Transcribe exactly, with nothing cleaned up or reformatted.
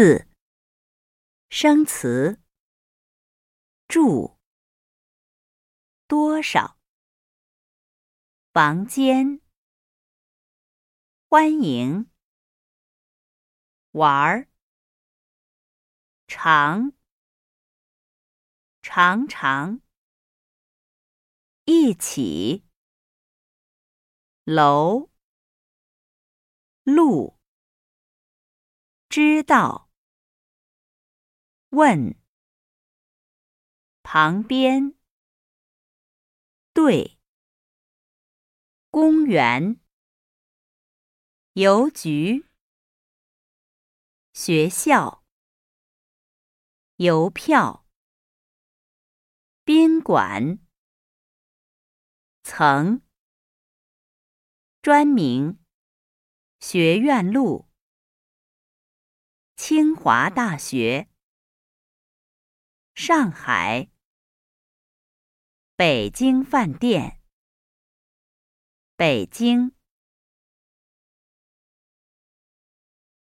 四、生词。住，多少，房间，欢迎，玩，常，常常，一起，楼，路，知道，问，旁边，对，公园，邮局，学校，邮票，宾馆，层，专名，学院路，清华大学，上海，北京饭店，北京。